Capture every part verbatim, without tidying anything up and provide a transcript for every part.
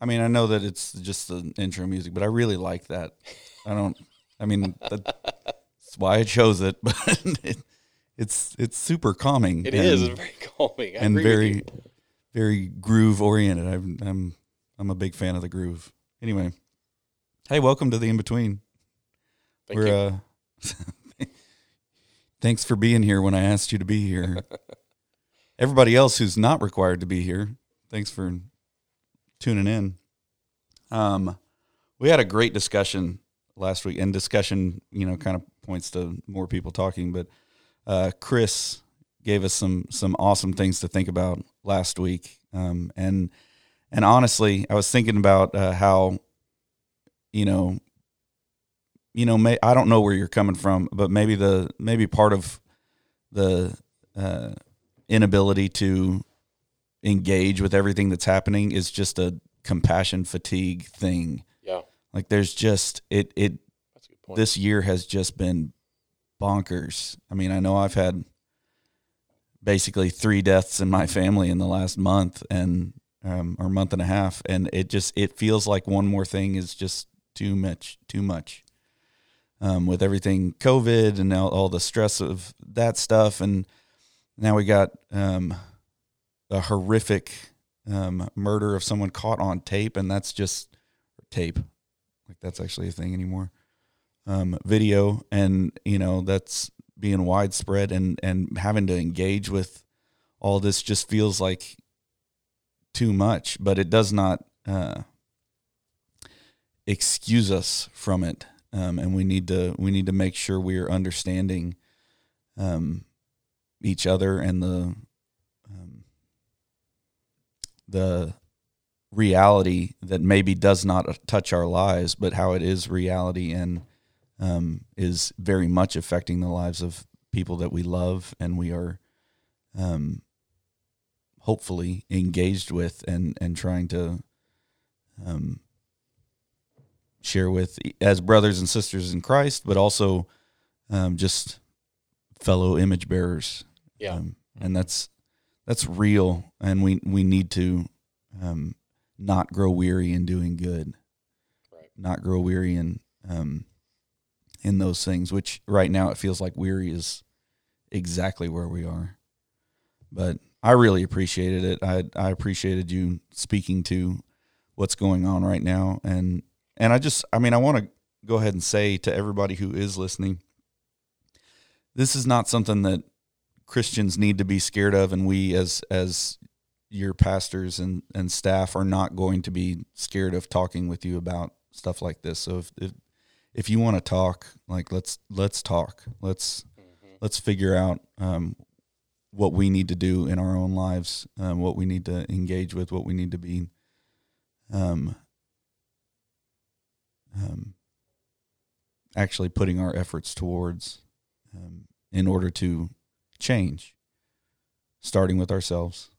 I mean, I know that it's just the intro music, but I really like that. I don't, I mean, that's why I chose it, but it, it's it's super calming. It and, is very calming. I and very, very groove oriented. I'm, I'm, I'm a big fan of the groove. Anyway, hey, welcome to the In Between. Thank We're, you. Uh, thanks for being here when I asked you to be here. Everybody else who's not required to be here, thanks for tuning in. Um, we had a great discussion last week, and discussion, you know, kind of points to more people talking, but uh, Chris gave us some some awesome things to think about last week. Um, and and honestly, I was thinking about uh, how, you know, you know, may, I don't know where you're coming from, but maybe the maybe part of the uh, inability to engage with everything that's happening is just a compassion fatigue thing. Yeah, like there's just it. It that's a good point. This year has just been bonkers. I mean, I know I've had basically three deaths in my family in the last month and um, or month and a half, and it just it feels like one more thing is just too much, too much. Um, with everything COVID and now all the stress of that stuff. And now we got um, a horrific um, murder of someone caught on tape. And that's just tape. Like that's actually a thing anymore. Um, video. And, you know, that's being widespread and, and having to engage with all this just feels like too much, but it does not uh, excuse us from it. Um, and we need to we need to make sure we are understanding um, each other and the um, the reality that maybe does not touch our lives, but how it is reality and um, is very much affecting the lives of people that we love and we are um, hopefully engaged with and and trying to. Um, share with as brothers and sisters in Christ, but also um, just fellow image bearers. Yeah. Um, and that's, that's real. And we, we need to um, not grow weary in doing good, right. Not grow weary in, um, in those things, which right now it feels like weary is exactly where we are. But I really appreciated it. I, I appreciated you speaking to what's going on right now. And, And I just, I mean, I want to go ahead and say to everybody who is listening, this is not something that Christians need to be scared of, and we as as your pastors and, and staff are not going to be scared of talking with you about stuff like this. So if if, if you want to talk, like let's let's talk, let's mm-hmm. let's figure out um, what we need to do in our own lives, um, what we need to engage with, what we need to be. Um, Um, actually putting our efforts towards um, in order to change, starting with ourselves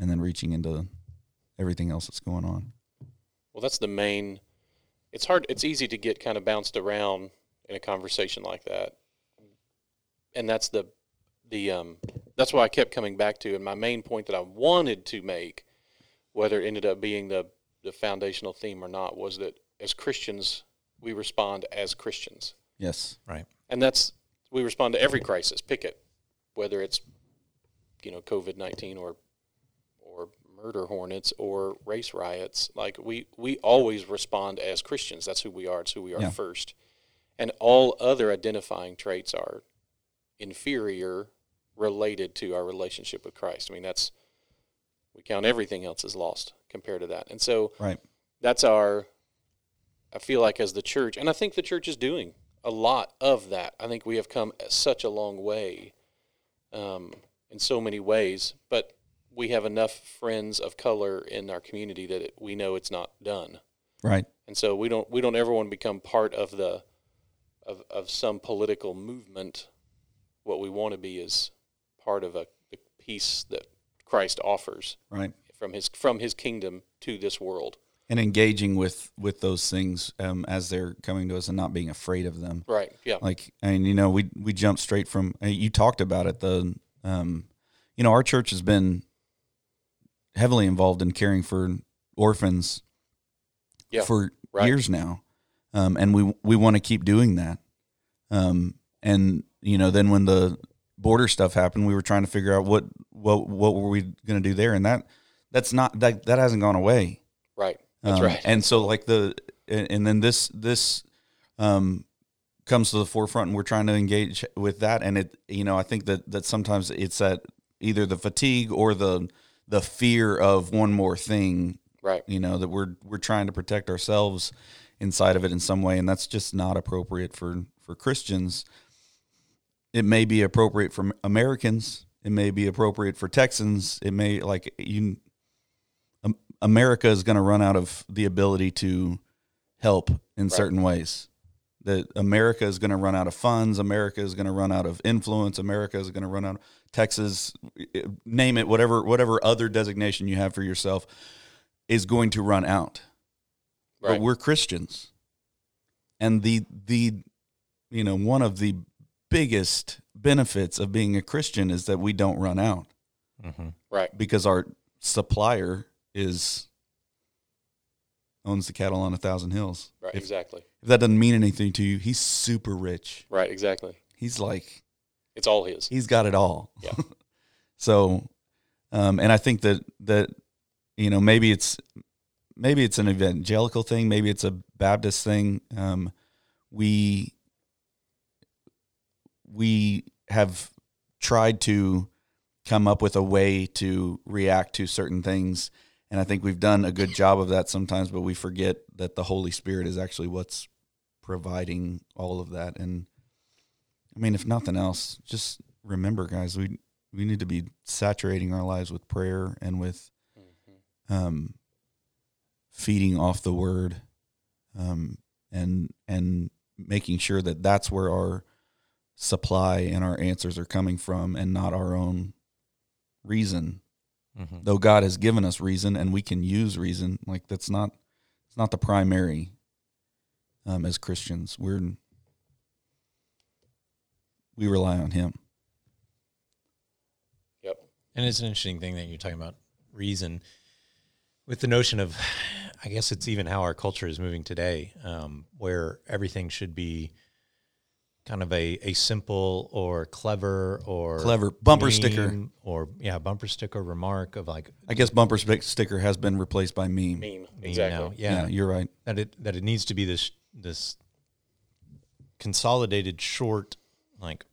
and then reaching into everything else that's going on. Well, that's the main, it's hard, it's easy to get kind of bounced around in a conversation like that. And that's the, the um, that's what I kept coming back to. And my main point that I wanted to make, whether it ended up being the the foundational theme or not, was that as Christians, we respond as Christians. Yes. Right. And that's, we respond to every crisis, pick it, whether it's, you know, COVID nineteen or, or murder hornets or race riots. Like we, we always respond as Christians. That's who we are. It's who we are yeah. first. And all other identifying traits are inferior related to our relationship with Christ. I mean, that's, we count everything else as lost compared to that. And so right. that's our, I feel like as the church, and I think the church is doing a lot of that. I think we have come such a long way um, in so many ways, but we have enough friends of color in our community that it, we know it's not done. Right. And so we don't, we don't ever want to become part of the, of, of some political movement. What we want to be is part of a, a piece that Christ offers right from his from his kingdom to this world, and engaging with with those things um as they're coming to us and not being afraid of them. Right. Yeah. Like, and you know, we we jumped straight from, you talked about it, the um you know, our church has been heavily involved in caring for orphans yeah, for right. years now. Um, and we, we want to keep doing that. Um, and you know, then when the border stuff happened, we were trying to figure out what, what, what were we going to do there? And that, that's not, that, that hasn't gone away. Right. That's um, right. And so like the, and, and then this, this, um, comes to the forefront, and we're trying to engage with that. And it, you know, I think that, that sometimes it's that either the fatigue or the, the fear of one more thing, right. You know, that we're, we're trying to protect ourselves inside of it in some way. And that's just not appropriate for, for Christians. It may be appropriate for Americans. It may be appropriate for Texans. It may like you, um, America is going to run out of the ability to help in right. certain ways. That America is going to run out of funds. America is going to run out of influence. America is going to run out of Texas, name it, whatever, whatever other designation you have for yourself is going to run out. Right. But we're Christians. And the, the, you know, one of the biggest benefits of being a Christian is that we don't run out. Mm-hmm. Right. Because our supplier is owns the cattle on a thousand hills. Right. If, exactly. If that doesn't mean anything to you, he's super rich. Right. Exactly. He's like, it's all his, he's got it all. Yeah. So, um, and I think that, that, you know, maybe it's, maybe it's an evangelical thing. Maybe it's a Baptist thing. Um, we, we have tried to come up with a way to react to certain things. And I think we've done a good job of that sometimes, but we forget that the Holy Spirit is actually what's providing all of that. And I mean, if nothing else, just remember, guys, we, we need to be saturating our lives with prayer and with, um, feeding off the word, um, and, and making sure that that's where our supply and our answers are coming from, and not our own reason. Mm-hmm. Though God has given us reason and we can use reason, like that's not, it's not the primary. Um, as Christians, we're, we rely on Him. Yep. And it's an interesting thing that you're talking about reason with the notion of, I guess it's even how our culture is moving today, um, where everything should be kind of a, a simple or clever or clever bumper sticker or yeah bumper sticker remark of like, I guess bumper sticker has been replaced by meme. Meme, exactly. Meme yeah. yeah, you're right. That it that it needs to be this this consolidated, short, like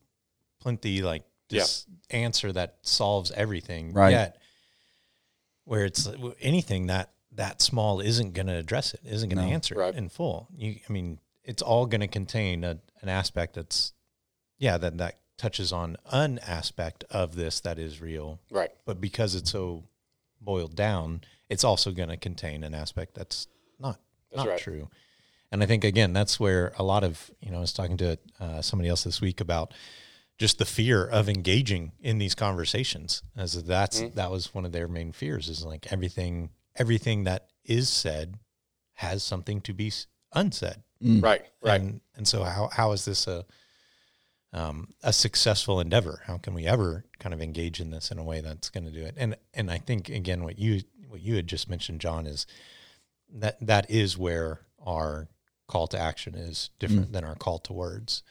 plenty, like this yeah. answer that solves everything. Right. Yet, where it's anything that that small isn't going to address it, isn't going to no. answer right. it in full. You, I mean, it's all going to contain a. an aspect that's, yeah, that, that touches on an aspect of this that is real. Right. But because it's so boiled down, it's also going to contain an aspect that's not, that's not right. true. And I think, again, that's where a lot of, you know, I was talking to uh, somebody else this week about just the fear of engaging in these conversations. As that's, mm-hmm. that was one of their main fears is like everything, everything that is said has something to be unsaid. Mm. Right, right. And, and so how, how is this a um, a successful endeavor? How can we ever kind of engage in this in a way that's going to do it? And and I think, again, what you what you had just mentioned, John, is that that is where our call to action is different mm. than our call to words.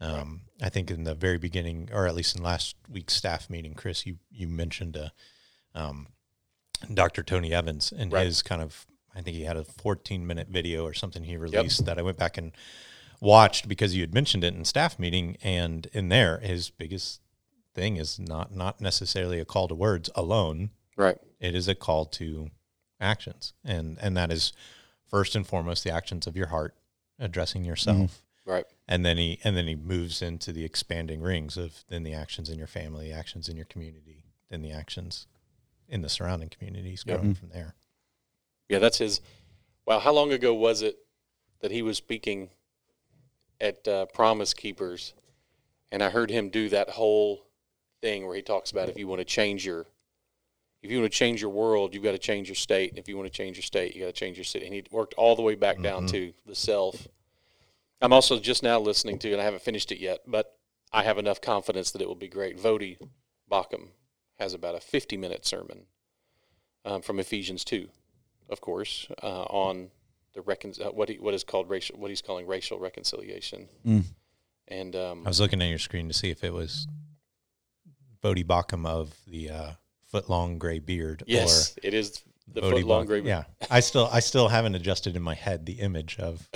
Um, right. I think in the very beginning, or at least in last week's staff meeting, Chris, you, you mentioned uh, um, Doctor Tony Evans and right. his kind of, I think he had a fourteen minute video or something he released yep. that I went back and watched because you had mentioned it in staff meeting, and in there, his biggest thing is not, not necessarily a call to words alone. Right. It is a call to actions. And, and that is first and foremost, the actions of your heart addressing yourself. Mm-hmm. Right. And then he, and then he moves into the expanding rings of then the actions in your family, the actions in your community, then the actions in the surrounding communities yep. growing mm-hmm. from there. Yeah, that's his. Wow, how long ago was it that he was speaking at uh, Promise Keepers, and I heard him do that whole thing where he talks about if you want to change your, if you want to change your world, you've got to change your state. If you want to change your state, you got to change your city. And he worked all the way back mm-hmm. down to the self. I'm also just now listening to, and I haven't finished it yet, but I have enough confidence that it will be great. Voddie Baucham has about a fifty minute sermon um, from Ephesians two, of course, uh, on the recon- what he, what is called racial, what he's calling racial reconciliation. Mm. And um, I was looking at your screen to see if it was Voddie Baucham of the uh, foot-long gray beard. Yes, or it is the foot-long gray beard. Yeah, I still I still haven't adjusted in my head the image of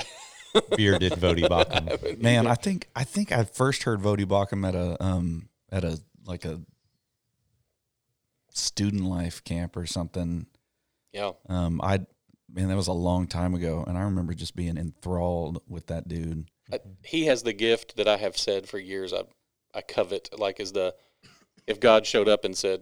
bearded Voddie Baucham. Man, I think I think I first heard Voddie Baucham at a um at a like a student life camp or something. Yeah. Um, I man, that was a long time ago, and I remember just being enthralled with that dude. I, he has the gift that I have said for years I I covet, like is the if God showed up and said,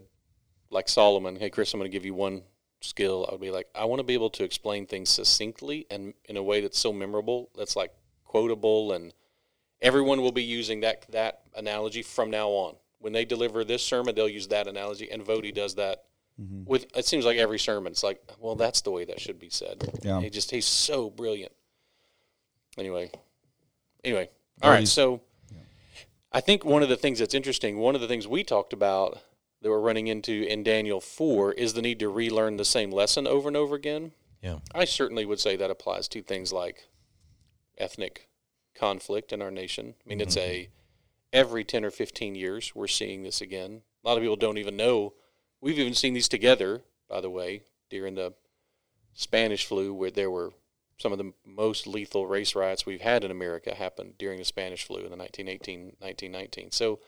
like Solomon, hey, Chris, I'm going to give you one skill, I would be like, I want to be able to explain things succinctly and in a way that's so memorable, that's like quotable, and everyone will be using that that analogy from now on. When they deliver this sermon, they'll use that analogy, and Voddie does that. Mm-hmm. With it seems like every sermon. It's like, well, that's the way that should be said. Yeah. He just he's so brilliant. Anyway, anyway, all right, so... I think one of the things that's interesting, one of the things we talked about that we're running into in Daniel four is the need to relearn the same lesson over and over again. Yeah, I certainly would say that applies to things like ethnic conflict in our nation. I mean, mm-hmm. it's a, every ten or fifteen years we're seeing this again. A lot of people don't even know. We've even seen these together, by the way, during the Spanish flu, where there were some of the most lethal race riots we've had in America happened during the Spanish flu in the nineteen eighteen, nineteen nineteen. So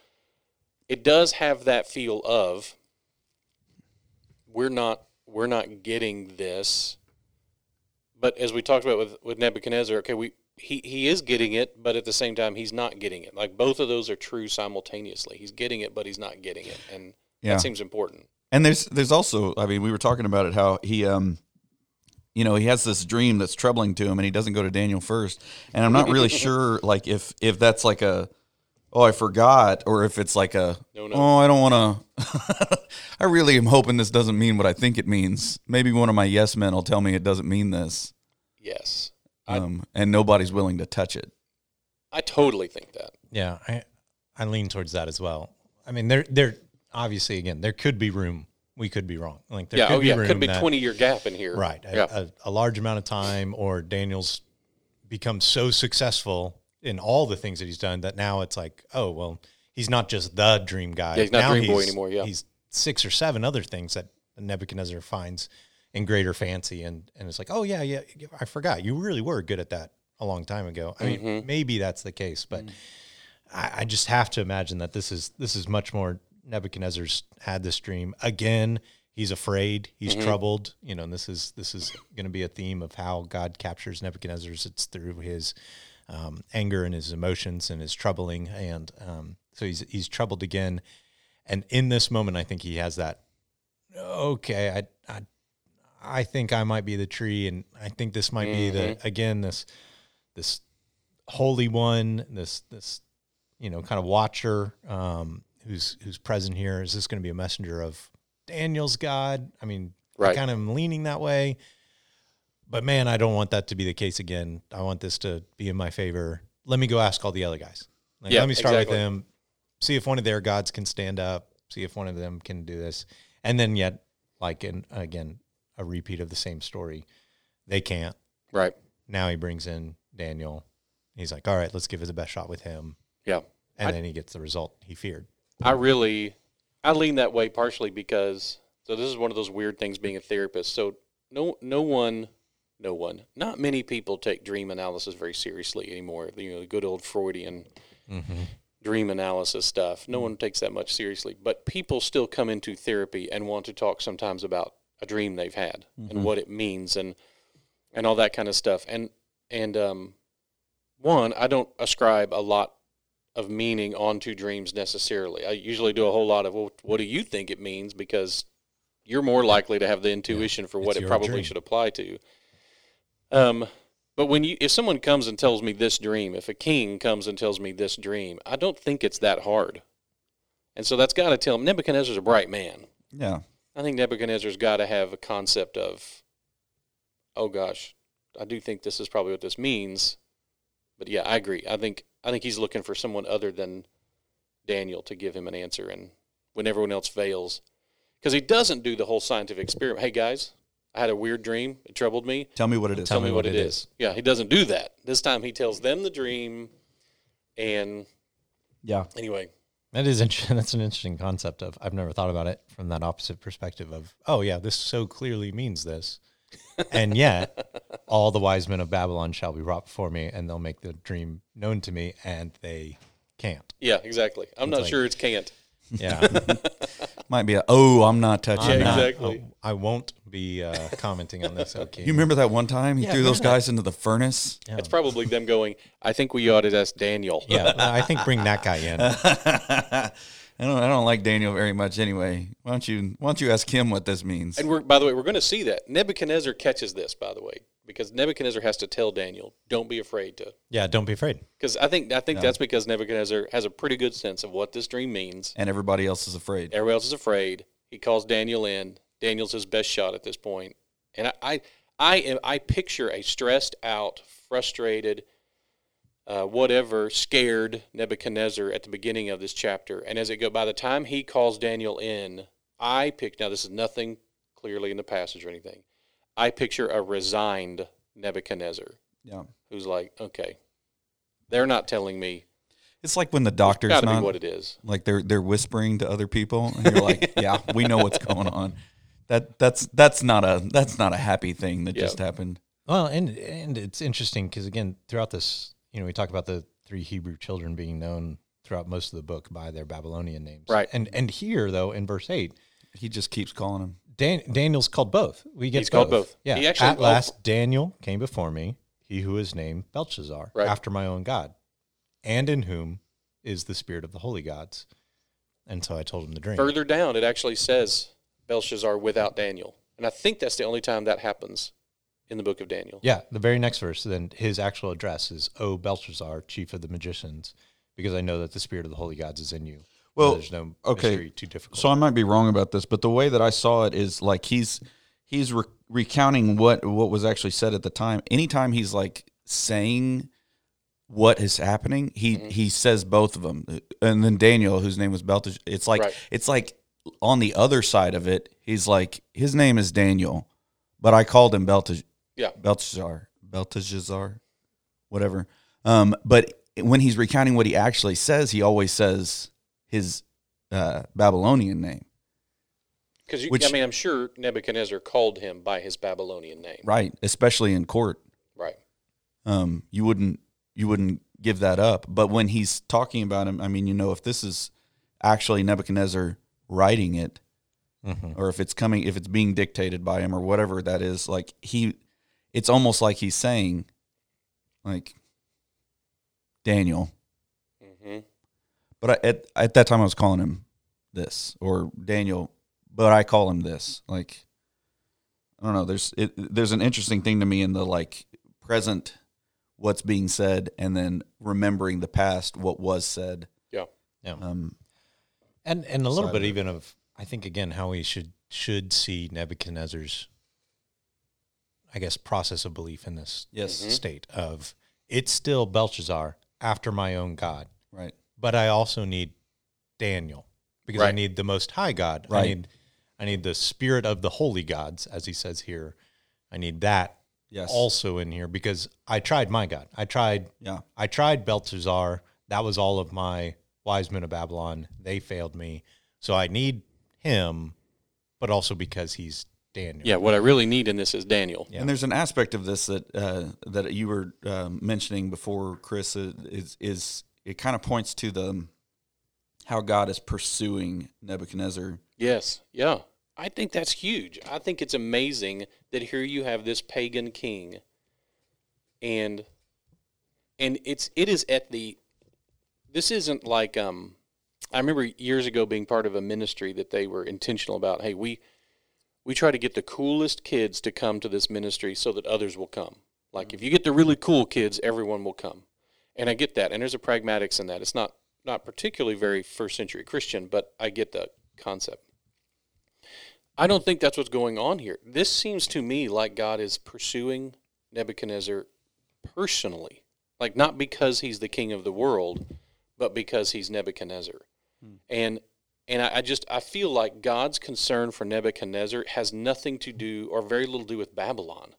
it does have that feel of we're not we're not getting this. But as we talked about with, with Nebuchadnezzar, okay, we he, he is getting it, but at the same time he's not getting it. Like both of those are true simultaneously. He's getting it, but he's not getting it. And yeah. that seems important. And there's there's also, I mean, we were talking about it how he um you know, he has this dream that's troubling to him and he doesn't go to Daniel first. And I'm not really sure, like, if, if that's like a, oh, I forgot, or if it's like a, no, no. oh, I don't want to, I really am hoping this doesn't mean what I think it means. Maybe one of my yes men will tell me it doesn't mean this. Yes. I, um, and nobody's willing to touch it. I totally think that. Yeah, I I lean towards that as well. I mean, there, there obviously, again, there could be room. We could be wrong. Like there yeah, could oh be yeah, room could be that, twenty year gap in here, right? A, yeah. a, a large amount of time, or Daniel's become so successful in all the things that he's done that now it's like, oh well, he's not just the dream guy. Yeah, he's not now dream he's, boy anymore. Yeah, he's six or seven other things that Nebuchadnezzar finds in greater fancy, and and it's like, oh yeah, yeah, I forgot you really were good at that a long time ago. I mm-hmm. mean, maybe that's the case, but mm. I, I just have to imagine that this is this is much more. Nebuchadnezzar's had this dream again. He's afraid. He's mm-hmm. troubled. You know, and this is this is going to be a theme of how God captures Nebuchadnezzar. It's through his um, anger and his emotions and his troubling, and um, so he's he's troubled again. And in this moment, I think he has that. Okay, I I, I think I might be the tree, and I think this might mm-hmm. be the again this this holy one, this this you know kind of watcher. Um, Who's who's present here? Is this going to be a messenger of Daniel's God? I mean, right. I kind of am leaning that way. But man, I don't want that to be the case again. I want this to be in my favor. Let me go ask all the other guys. Like, yeah, let me start exactly. with them. See if one of their gods can stand up. See if one of them can do this. And then yet, like in, again, a repeat of the same story. They can't. Right. Now he brings in Daniel. He's like, all right, let's give it the best shot with him. Yeah. And I, then he gets the result he feared. I really, I lean that way partially because, so this is one of those weird things being a therapist. So no, no one, no one, not many people take dream analysis very seriously anymore. You know, the good old Freudian mm-hmm. dream analysis stuff. No one takes that much seriously, but people still come into therapy and want to talk sometimes about a dream they've had mm-hmm. and what it means and, and all that kind of stuff. And, and, um, one, I don't ascribe a lot of meaning onto dreams necessarily. I usually do a whole lot of, well, what do you think it means? Because you're more likely to have the intuition yeah, for what it probably dream. Should apply to. Um, but when you, if someone comes and tells me this dream, if a king comes and tells me this dream, I don't think it's that hard. And so that's got to tell him, Nebuchadnezzar's a bright man. Yeah. I think Nebuchadnezzar's got to have a concept of, oh gosh, I do think this is probably what this means. But yeah, I agree. I think I think he's looking for someone other than Daniel to give him an answer. And when everyone else fails, Because he doesn't do the whole scientific experiment. Hey, guys, I had a weird dream. It troubled me. Tell me what it is. Tell, Tell me, me what, what it is. is. Yeah, he doesn't do that. This time he tells them the dream, and yeah. Anyway. That is interesting. That's an interesting concept of, I've never thought about it from that opposite perspective of, oh, yeah, this so clearly means this. And yet, all the wise men of Babylon shall be brought before me, and they'll make the dream known to me, and they can't. Yeah, exactly. I'm it's not like, sure it's can't. Yeah. Might be a, oh, I'm not touching I'm not, exactly. Oh, I won't be uh, commenting on this. Okay. You remember that one time he yeah, threw those guys into the furnace? Yeah. It's probably them going, I think we ought to ask Daniel. Yeah, I think bring that guy in. I don't I don't like Daniel very much anyway. Why don't you why don't you ask him what this means? And we're, by the way, we're going to see that. Nebuchadnezzar catches this, by the way, because Nebuchadnezzar has to tell Daniel, don't be afraid to. Yeah, don't be afraid. Because I think I think no. that's because Nebuchadnezzar has a pretty good sense of what this dream means. And everybody else is afraid. Everybody else is afraid. He calls Daniel in. Daniel's his best shot at this point. And I I I, am, I picture a stressed out, frustrated, Uh, whatever scared Nebuchadnezzar at the beginning of this chapter, and as it go by the time he calls Daniel in, I pick now this is nothing clearly in the passage or anything. I picture a resigned Nebuchadnezzar, yeah, who's like, okay, they're not telling me. It's like when the doctor's gotta not be what it is. Like they're they're whispering to other people, and you're like, yeah, we know what's going on. That that's that's not a that's not a happy thing that yeah. just happened. Well, and and it's interesting because again, throughout this. You know, we talk about the three Hebrew children being known throughout most of the book by their Babylonian names. Right. And and here, though, in verse eight. He just keeps calling them. Dan, Daniel's called both. We get He's both. called both. Yeah. He actually, At last, oh. Daniel came before me, he who is named Belteshazzar, right. after my own God, and in whom is the spirit of the holy gods. And so I told him the dream. Further down, it actually says Belshazzar without Daniel. And I think that's the only time that happens. In the book of Daniel. Yeah, the very next verse, then his actual address is, O Belteshazzar, chief of the magicians, because I know that the spirit of the holy gods is in you. Well, there's no okay. mystery too difficult. So I might be wrong about this, but the way that I saw it is like he's he's re- recounting what, what was actually said at the time. Anytime he's like saying what is happening, he, mm-hmm. he says both of them. And then Daniel, whose name was Belteshazzar, it's like right. it's like on the other side of it, he's like, his name is Daniel, but I called him Belteshazzar. Yeah, Belteshazzar, Belteshazzar, whatever. Um, but when he's recounting what he actually says, he always says his uh, Babylonian name. Because I mean, I'm sure Nebuchadnezzar called him by his Babylonian name, right? Especially in court, right? Um, you wouldn't, you wouldn't give that up. But when he's talking about him, I mean, you know, if this is actually Nebuchadnezzar writing it, mm-hmm. or if it's coming, if it's being dictated by him, or whatever that is, like he. It's almost like he's saying, like, Daniel. Mm-hmm. But I, at at that time, I was calling him this, or Daniel, but I call him this. Like, I don't know. There's it, there's an interesting thing to me in the, like, present, what's being said, and then remembering the past, what was said. Yeah. yeah. Um, and, and a little bit of, even of, I think, again, how we should should see Nebuchadnezzar's, I guess, process of belief in this yes. mm-hmm. state of, it's still Belteshazzar after my own God. Right. But I also need Daniel because right. I need the most high God. Right. I need, I need the spirit of the holy gods, as he says here. I need that yes. also in here because I tried my God. I tried, yeah. I tried Belteshazzar. That was all of my wise men of Babylon. They failed me. So I need him, but also because he's Daniel. Yeah, what I really need in this is Daniel. Yeah. And there's an aspect of this that uh, that you were uh, mentioning before, Chris, uh, is is it kind of points to the how God is pursuing Nebuchadnezzar. Yes, yeah. I think that's huge. I think it's amazing that here you have this pagan king, and and it's it is at the this isn't like um I remember years ago being part of a ministry that they were intentional about. Hey, we. We try to get the coolest kids to come to this ministry so that others will come. Like, if you get the really cool kids, everyone will come. And I get that. And there's a pragmatics in that. It's not, not particularly very first century Christian, but I get the concept. I don't think that's what's going on here. This seems to me like God is pursuing Nebuchadnezzar personally. Like, not because he's the king of the world, but because he's Nebuchadnezzar. Hmm. And And I, I just, I feel like God's concern for Nebuchadnezzar has nothing to do, or very little to do with Babylon.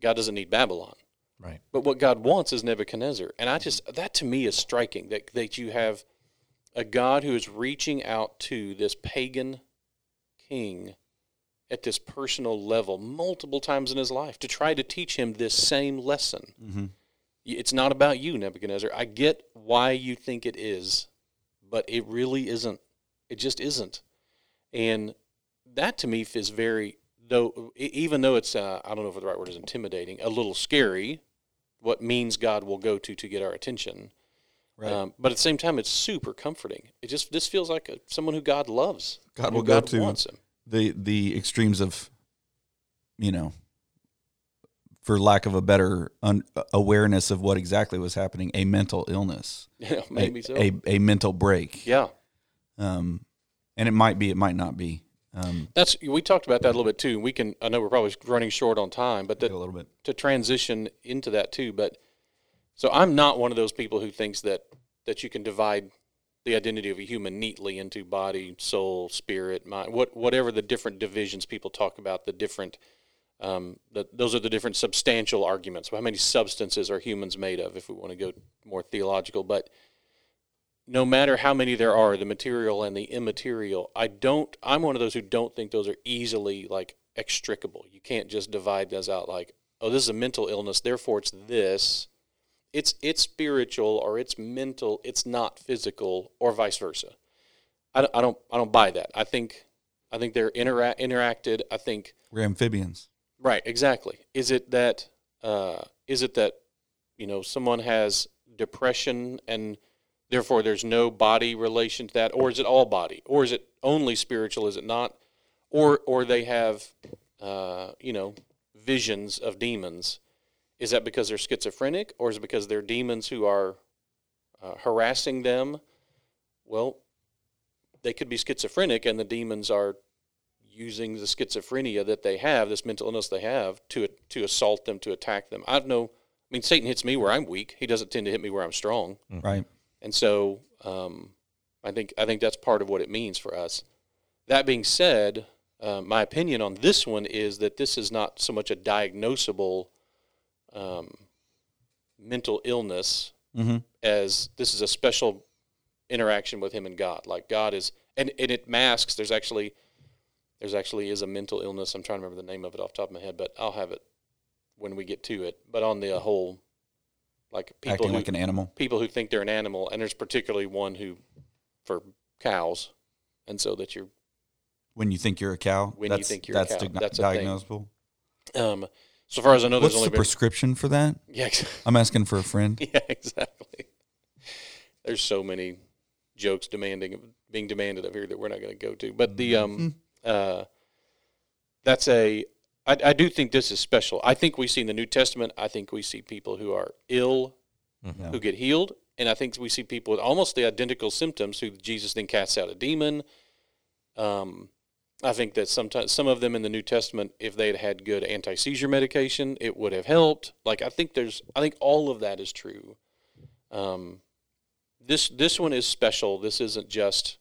God doesn't need Babylon. Right. But what God wants is Nebuchadnezzar. And I just, that to me is striking, that, that you have a God who is reaching out to this pagan king at this personal level multiple times in his life to try to teach him this same lesson. Mm-hmm. It's not about you, Nebuchadnezzar. I get why you think it is, but it really isn't. It just isn't. And that to me is very, though, even though it's, uh, I don't know if the right word is intimidating, a little scary, what means God will go to to get our attention. Right. Um, but at the same time, it's super comforting. It just, this feels like a, someone who God loves. God will go God to wants him. the the extremes of, you know, for lack of a better un- awareness of what exactly was happening, a mental illness, yeah, maybe a, so. a a mental break. Yeah. Um, and it might be, it might not be. Um, That's we talked about that a little bit too. We can, I know we're probably running short on time, but that, a little bit to transition into that too. But so I'm not one of those people who thinks that, that you can divide the identity of a human neatly into body, soul, spirit, mind, what, whatever the different divisions people talk about, the different, um, the, those are the different substantial arguments. How many substances are humans made of, if we want to go more theological? But no matter how many there are, the material and the immaterial, I don't, I'm one of those who don't think those are easily, like, extricable. You can't just divide those out like, oh, this is a mental illness, therefore it's this. It's it's spiritual or it's mental, it's not physical, or vice versa. I don't I don't, I don't buy that. I think I think they're intera- interacted. I think we're amphibians. Right, exactly. Is it that uh, is it that you know someone has depression and therefore there's no body relation to that, or is it all body, or is it only spiritual? Is it not, or or they have uh, you know visions of demons? Is that because they're schizophrenic, or is it because they're demons who are uh, harassing them? Well, they could be schizophrenic, and the demons are using the schizophrenia that they have, this mental illness they have, to to assault them, to attack them. I know. I mean, Satan hits me where I'm weak. He doesn't tend to hit me where I'm strong. Right. And so, um, I think I think that's part of what it means for us. That being said, uh, my opinion on this one is that this is not so much a diagnosable Um, mental illness, mm-hmm. as this is a special interaction with him and God. Like God is, and, and it masks. There's actually, there's actually is a mental illness. I'm trying to remember the name of it off the top of my head, but I'll have it when we get to it. But on the whole, like people acting who, like an animal, people who think they're an animal, and there's particularly one who, for cows, and so that you're when you think you're a cow, when that's, you think you're that's a cow, di- that's diagnosable. A thing. Um. So far as I know, there's What's only the been... prescription for that? Yeah, exactly. I'm asking for a friend. Yeah, exactly. There's so many jokes demanding being demanded of here that we're not going to go to. But the um, mm-hmm. uh, that's a I, I do think this is special. I think we see in the New Testament. I think we see people who are ill, mm-hmm. who get healed, and I think we see people with almost the identical symptoms who Jesus then casts out a demon. Um. I think that sometimes some of them in the New Testament, if they'd had good anti-seizure medication, it would have helped. Like I think there's, I think all of that is true. Um, this this one is special. This isn't just,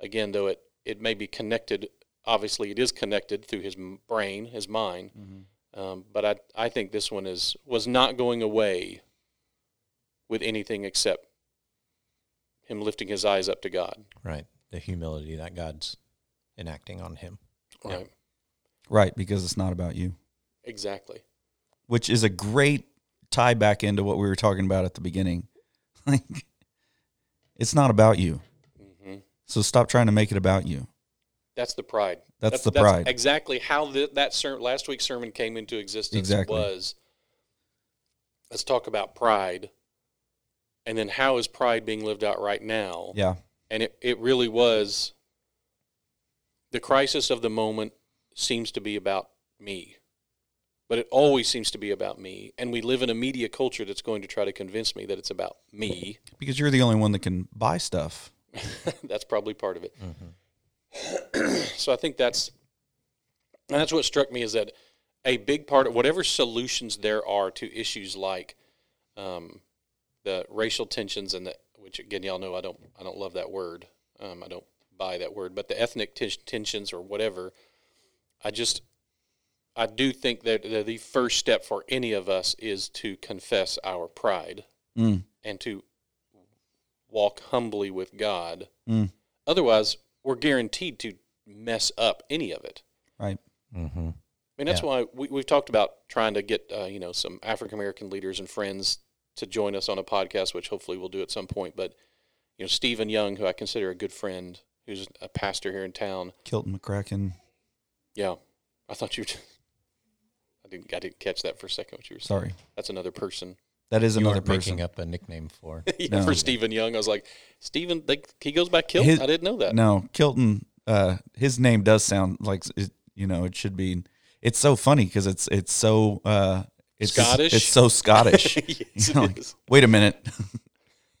again, though it it may be connected. Obviously, it is connected through his brain, his mind. Mm-hmm. Um, but I I think this one is was not going away with anything except him lifting his eyes up to God. Right, the humility that God's enacting on him. Right. Yeah. Right, because it's not about you. Exactly. Which is a great tie back into what we were talking about at the beginning. Like, it's not about you. Mm-hmm. So stop trying to make it about you. That's the pride. That's, that's the that's pride. Exactly how the, that ser- last week's sermon came into existence exactly. was, let's talk about pride, and then how is pride being lived out right now? Yeah. And it, it really was... The crisis of the moment seems to be about me, but it always seems to be about me. And we live in a media culture that's going to try to convince me that it's about me. Because you're the only one that can buy stuff. That's probably part of it. Mm-hmm. So I think that's, and that's what struck me is that a big part of whatever solutions there are to issues like um, the racial tensions and the, which again, y'all know, I don't, I don't love that word. Um, I don't by that word, but the ethnic t- tensions or whatever, I just, I do think that the first step for any of us is to confess our pride mm. and to walk humbly with God. Mm. Otherwise, we're guaranteed to mess up any of it. Right. Mm-hmm. I mean, that's yeah. why we, we've talked about trying to get, uh, you know, some African-American leaders and friends to join us on a podcast, which hopefully we'll do at some point. But, you know, Stephen Young, who I consider a good friend, who's a pastor here in town. Kilton McCracken. Yeah. I thought you were t- I didn't I didn't catch that for a second, what you were saying. Sorry. That's another person. That is you another person. Making up a nickname for. yeah, no. For Stephen Young. I was like, Stephen, they, he goes by Kilton? His, I didn't know that. No, Kilton, uh, his name does sound like, it, you know, it should be. It's so funny because it's it's so uh, it's Scottish. It's so Scottish. yes, you know, like, wait a minute,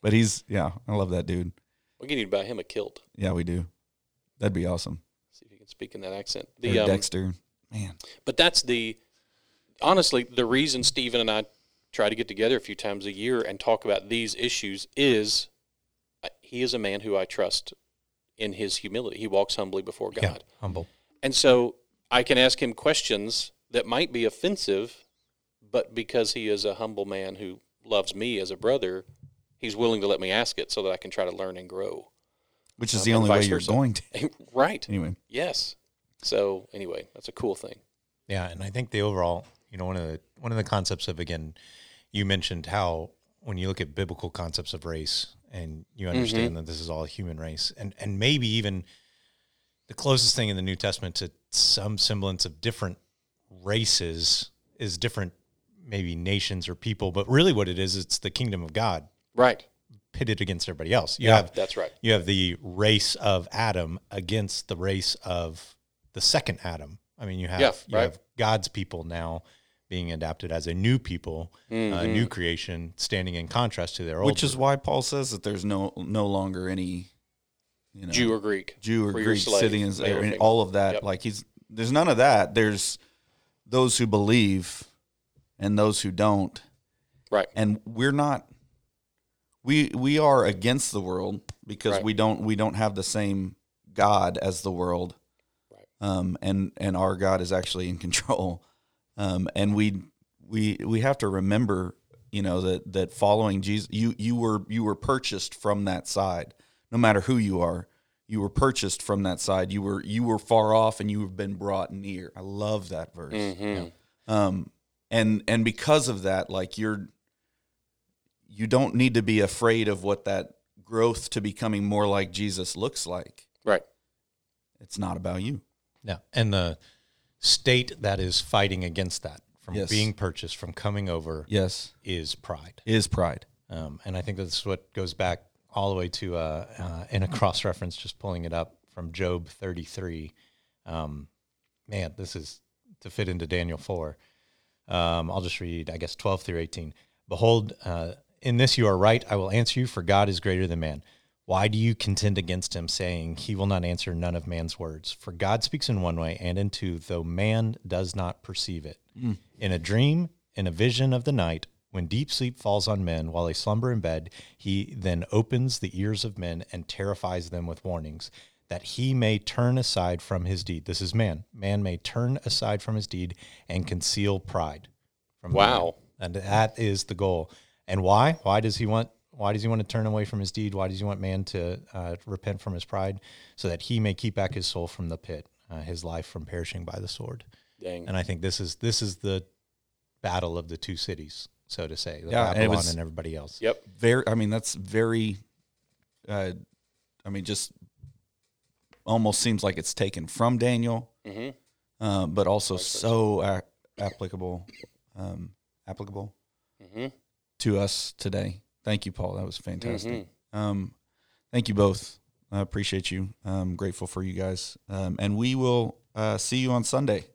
but he's yeah, I love that dude. We can need to buy him a kilt. Yeah, we do. That'd be awesome. See if you can speak in that accent. The um, Dexter, man. But that's the honestly the reason Stephen and I try to get together a few times a year and talk about these issues is uh, he is a man who I trust in his humility. He walks humbly before God. Yeah, humble, and so. I can ask him questions that might be offensive, but because he is a humble man who loves me as a brother, he's willing to let me ask it so that I can try to learn and grow. Which is um, the only way you're versa. going to. Right. Anyway. Yes. So anyway, that's a cool thing. Yeah, and I think the overall, you know, one of the one of the concepts of, again, you mentioned how when you look at biblical concepts of race and you understand mm-hmm. that this is all a human race and, and maybe even the closest thing in the New Testament to some semblance of different races is different maybe nations or people, but really what it is, it's the kingdom of God. Right. Pitted against everybody else. You yeah, have, that's right. You have the race of Adam against the race of the second Adam. I mean, you have, yeah, you right. have God's people now being adapted as a new people, mm-hmm. a new creation, standing in contrast to their old. Which is why Paul says that there's no no longer any... You know, Jew or Greek, Jew or Greek, sitting and all of that. Yep. Like he's, there's none of that. There's those who believe and those who don't. Right. And we're not, we, we are against the world because right. we don't, we don't have the same God as the world. Right. Um, and, and our God is actually in control. Um, and we, we, we have to remember, you know, that, that following Jesus, you, you were, you were purchased from that side. No matter who you are, you were purchased from that side. You were you were far off, and you have been brought near. I love that verse. Mm-hmm. Yeah. Um, and and because of that, like you're, you don't need to be afraid of what that growth to becoming more like Jesus looks like. Right. It's not about you. No, and the state that is fighting against that from yes. being purchased, from coming over, yes, is pride. Is pride. Um, and I think that's what goes back. All the way to uh, uh, in a cross reference, just pulling it up from Job thirty-three. Um, man, this is to fit into Daniel four. Um, I'll just read, I guess, twelve through eighteen. Behold, uh, in this you are right. I will answer you, for God is greater than man. Why do you contend against him, saying he will not answer none of man's words? For God speaks in one way and in two, though man does not perceive it. Mm. In a dream, in a vision of the night, when deep sleep falls on men while they slumber in bed, he then opens the ears of men and terrifies them with warnings, that he may turn aside from his deed. This is man. Man may turn aside from his deed and conceal pride. From wow. Man. And that is the goal. And why? Why does he want Why does he want to turn away from his deed? Why does he want man to uh, repent from his pride? So that he may keep back his soul from the pit, uh, his life from perishing by the sword. Dang. And I think this is this is the battle of the two cities. So to say, yeah, Babylon and, was, and everybody else. Yep. Very. I mean, that's very. Uh, I mean, just almost seems like it's taken from Daniel, mm-hmm. uh, but also so a- applicable, um, applicable mm-hmm. to us today. Thank you, Paul. That was fantastic. Mm-hmm. Um, thank you both. I appreciate you. I'm grateful for you guys, um, and we will uh, see you on Sunday.